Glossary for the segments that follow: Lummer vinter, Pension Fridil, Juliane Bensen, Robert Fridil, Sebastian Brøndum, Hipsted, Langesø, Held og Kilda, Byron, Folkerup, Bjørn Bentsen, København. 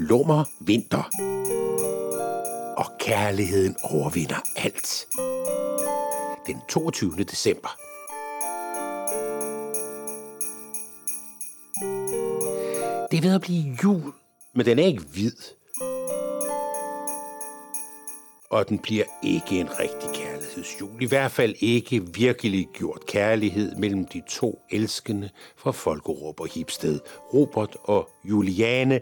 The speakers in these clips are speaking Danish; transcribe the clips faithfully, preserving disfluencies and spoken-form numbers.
Lummer vinter. Og kærligheden overvinder alt. Den toogtyvende december. Det er ved at blive jul, men den er ikke hvid. Og den bliver ikke en rigtig kærlighedsjul. I hvert fald ikke virkelig gjort kærlighed mellem de to elskende fra Folkerup og Hipsted, Robert og Juliane,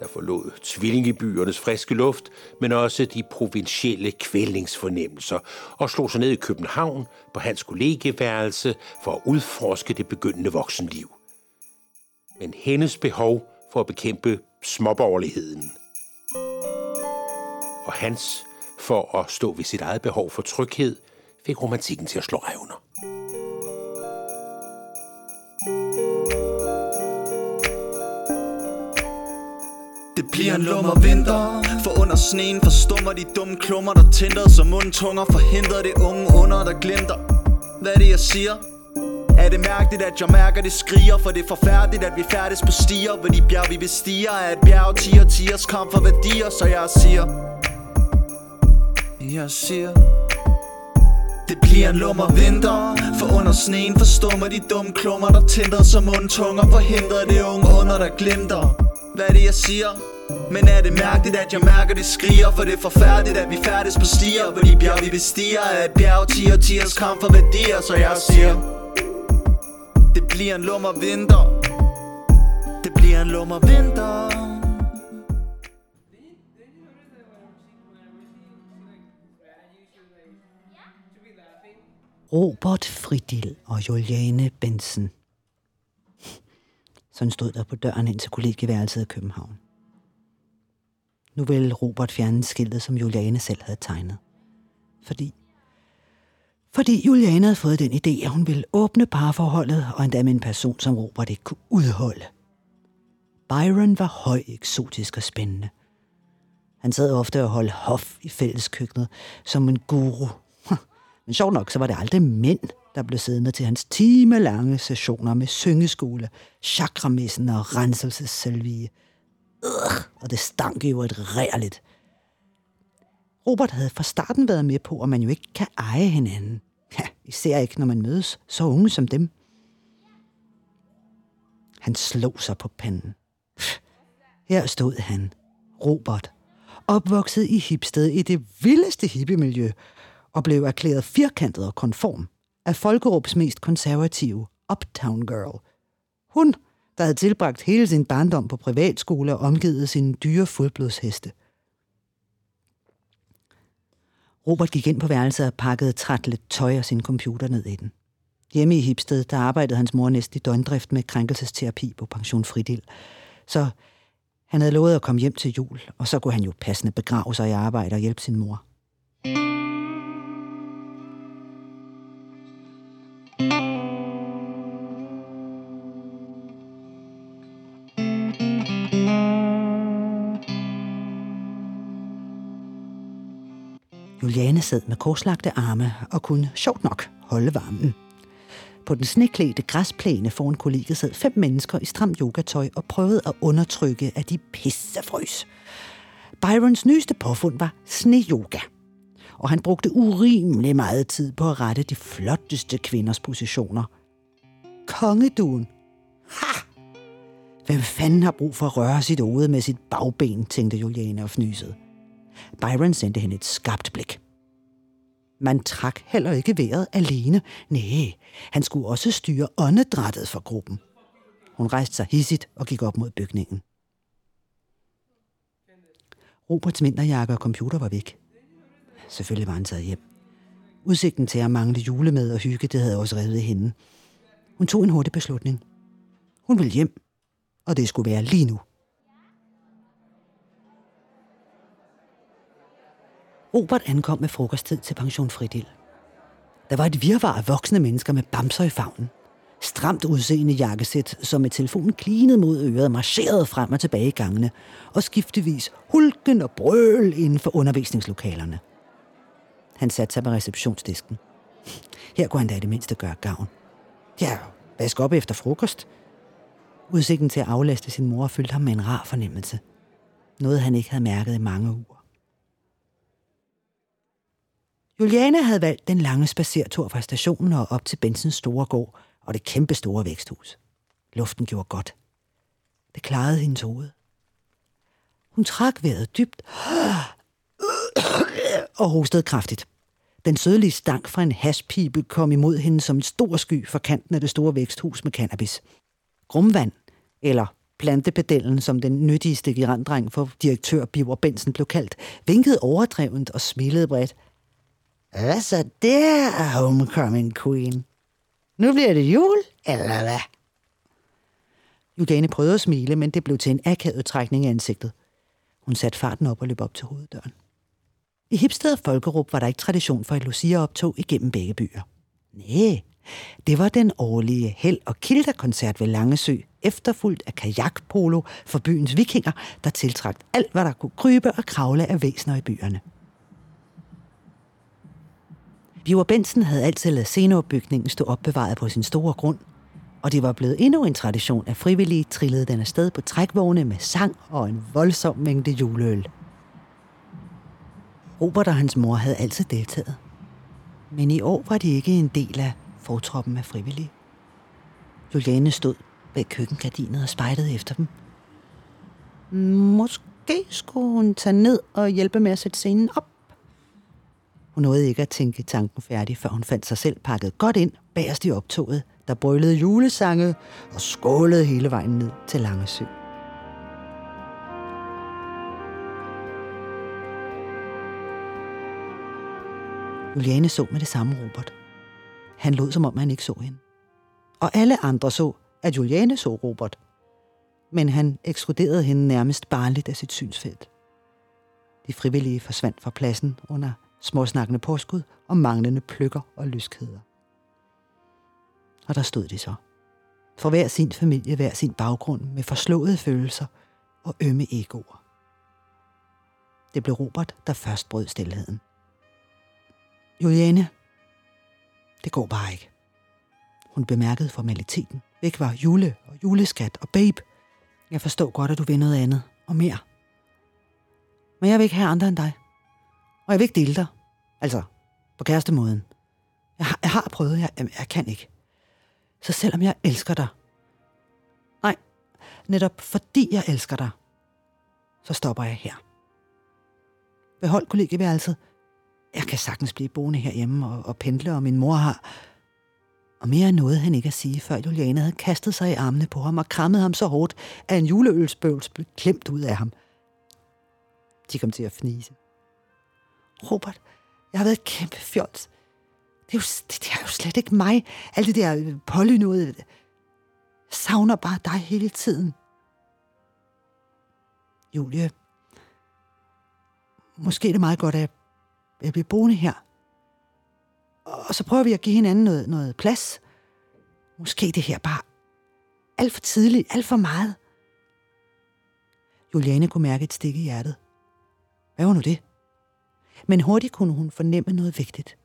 der forlod tvillingebyernes friske luft, men også de provincielle kvælningsfornemmelser, og slog sig ned i København på hans kollegeværelse for at udforske det begyndende voksenliv. Men hendes behov for at bekæmpe småborgerligheden, og hans for at stå ved sit eget behov for tryghed, fik romantikken til at slå revner. Det bliver en lummer vinter, for under sneen forstummer de dumme klummer, der tænder som mundtunger, forhindrer det unge under, der glemter. Hvad er det, jeg siger? Er det mærkeligt, at jeg mærker, det skriger? For det er forfærdeligt, at vi færdes på stier, hvor de bjerg, vi bestiger, er et bjerg, tiger, tigers kom for værdier, så jeg siger, jeg siger, det bliver en lummer vinter, for under sneen forstummer de dumme klummer, der tænder som mundtunger, forhindrer det unge under, der glemter. Hvad er det, jeg siger? Men er det mærkeligt, at jeg mærker, det skriger? For det er forfærdeligt, at vi færdes på stier, hvor de bjerg, vi bestiger, er et bjerg, tiger, tigers kom for værdier, så jeg siger, det bliver en lummer vinter. Det bliver en lummer vinter. Robert Fridil og Juliane Bensen. Sådan stod der på døren ind til kollegeværelset i København. Nu ville Robert fjerne skiltet, som Juliane selv havde tegnet. Fordi Fordi Juliane havde fået den idé, at hun ville åbne parforholdet, og endda med en person, som Robert ikke kunne udholde. Byron var høj, eksotisk og spændende. Han sad ofte og holdt hof i fælleskøkkenet som en guru. Men sjovt nok, så var det aldrig mænd, der blev siddende til hans timelange sessioner med syngeskole, chakramissen og renselsesselvie. Øh, og det stank jo et rærligt. Robert havde fra starten været med på, at man jo ikke kan eje hinanden. Ja, især ikke, når man mødes så unge som dem. Han slog sig på panden. Her stod han, Robert, opvokset i Hipsted i det vildeste hippie-miljø, og blev erklæret firkantet og konform af Folkerups mest konservative Uptown Girl. Hun, der havde tilbragt hele sin barndom på privatskole og omgivet sine dyre fuldblodsheste. Robert gik ind på værelset og pakkede træt lidt tøj og sin computer ned i den. Hjemme i Hipsted, der arbejdede hans mor næsten i døgndrift med krænkelsesterapi på Pension Fridil. Så han havde lovet at komme hjem til jul, og så kunne han jo passende begrave sig i arbejde og hjælpe sin mor. Juliane sad med korslagte arme og kunne, sjovt nok, holde varmen. På den sneklædte græsplæne foran kollegiet sad fem mennesker i stramt yogatøj og prøvede at undertrykke, at de pissefrøs. Byrons nyeste påfund var sneyoga, og han brugte urimelig meget tid på at rette de flotteste kvinders positioner. Kongeduen. Ha! Hvem fanden har brug for at røre sit hoved med sit bagben, tænkte Juliane og fnysede. Byron sendte hende et skarpt blik. Man trak heller ikke vejret alene. Næh, han skulle også styre åndedrættet for gruppen. Hun rejste sig hidsigt og gik op mod bygningen. Roberts vinterjakke og computer var væk. Selvfølgelig var han taget hjem. Udsigten til at mangle julemad og hygge, det havde også revet i hende. Hun tog en hurtig beslutning. Hun ville hjem, og det skulle være lige nu. Robert ankom med frokosttid til Pension Fridil. Der var et virvar af voksne mennesker med bamser i favnen. Stramt udseende jakkesæt, som med telefonen klinede mod øret, marcherede frem og tilbage i gangene, og skiftevis hulken og brøl inden for undervisningslokalerne. Han satte sig på receptionsdisken. Her kunne han da i det mindste gøre gavn. Ja, vask op efter frokost. Udsigten til at aflaste sin mor fyldte ham med en rar fornemmelse. Noget han ikke havde mærket i mange uger. Juliane havde valgt den lange spadsertur fra stationen og op til Bensens store gård og det kæmpe store væksthus. Luften gjorde godt. Det klarede hendes hoved. Hun trak vejret dybt og hostede kraftigt. Den sødlige stank fra en haspibe kom imod hende som en stor sky fra kanten af det store væksthus med cannabis. Grumvand, eller plantepedellen, som den nyttige stikiranddreng for direktør Bjørn Bentsen blev kaldt, vinkede overdrevent og smilede bredt. Hvad så der, homecoming queen? Nu bliver det jul, eller hvad? Juliane prøvede at smile, men det blev til en akavet trækning af ansigtet. Hun satte farten op og løb op til hoveddøren. I Hipsted og Folkerup var der ikke tradition for et Lucia-optog igennem begge byer. Næh, det var den årlige Held og Kilda-koncert ved Langesø, efterfulgt af kajakpolo for byens vikinger, der tiltrak alt, hvad der kunne krybe og kravle af væsner i byerne. Bjørn Bentsen havde altid ladet sceneopbygningen stå opbevaret på sin store grund, og det var blevet endnu en tradition, at frivillige trillede den afsted på trækvogne med sang og en voldsom mængde juleøl. Robert og hans mor havde altid deltaget. Men i år var de ikke en del af fortroppen af frivillige. Juliane stod bag køkkengardinet og spejtede efter dem. Måske skulle hun tage ned og hjælpe med at sætte scenen op. Hun nåede ikke at tænke tanken færdig, før hun fandt sig selv pakket godt ind bagerst i optoget, der brølede julesange og skålede hele vejen ned til Langesø. Juliane så med det samme Robert. Han lod, som om han ikke så hende. Og alle andre så, at Juliane så Robert. Men han ekskluderede hende nærmest barnligt af sit synsfelt. De frivillige forsvandt fra pladsen under småsnakkende påskud og manglende pløkker og lyskheder. Og der stod de så. For hver sin familie, hver sin baggrund, med forslåede følelser og ømme egoer. Det blev Robert, der først brød stilheden. Juliane, det går bare ikke. Hun bemærkede formaliteten. Væk var jule og juleskat og babe. Jeg forstår godt, at du vil noget andet og mere. Men jeg vil ikke have andre end dig. Og jeg vil ikke dele dig. Altså, på kærestemåden. Jeg har, jeg har prøvet, jeg, jeg kan ikke. Så selvom jeg elsker dig. Nej, netop fordi jeg elsker dig, så stopper jeg her. Behold kollegieværelset. Jeg kan sagtens blive boende herhjemme og, og pendle, og min mor har... Og mere nåede han ikke at sige, før Juliane havde kastet sig i armene på ham og krammet ham så hårdt, at en juleølsbøvls blev klemt ud af ham. De kom til at fnise. Robert, jeg har været kæmpe fjols. Det er, jo, det, det er jo slet ikke mig. Alt det der pålynede. Jeg savner bare dig hele tiden. Julie, måske er det meget godt, at jeg bliver boende her. Og så prøver vi at give hinanden noget, noget plads. Måske det her bare alt for tidligt, alt for meget. Juliane kunne mærke et stik i hjertet. Hvad var nu det? Men hurtigt kunne hun fornemme noget vigtigt.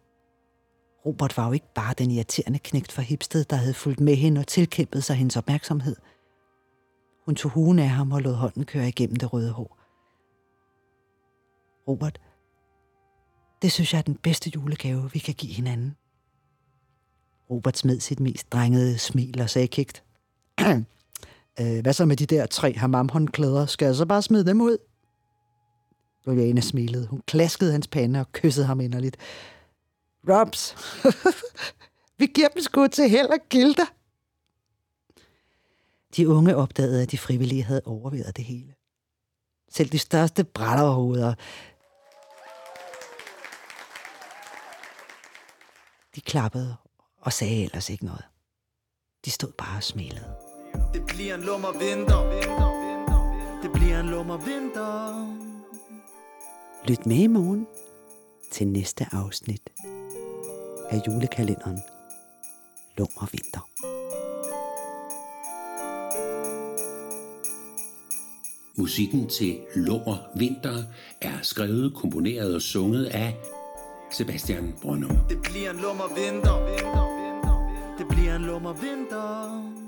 Robert var jo ikke bare den irriterende knægt fra Hipsted, der havde fulgt med hende og tilkæmpet sig hendes opmærksomhed. Hun tog huen af ham og lod hånden køre igennem det røde hår. Robert, det synes jeg er den bedste julegave, vi kan give hinanden. Robert smed sit mest drengede smil og sagde kægt. Hvad så med de der tre hammamhåndklæder? Skal jeg så bare smide dem ud? Juliane smilede. Hun klaskede hans pande og kyssede ham inderligt. Robs, vi giver dem sgu til Held og Kilda. De unge opdagede, at de frivillige havde overvejet det hele. Selv de største brætterhoveder. De klappede og sagde ellers ikke noget. De stod bare og smilede. Det bliver en lummer vinter. Det bliver en lummer vinter. Lyt med i morgen til næste afsnit af julekalenderen Lummer vinter. Musikken til Lummer vinter er skrevet, komponeret og sunget af Sebastian Brøndum. Det bliver en lummer vinter. Det bliver en lummer vinter.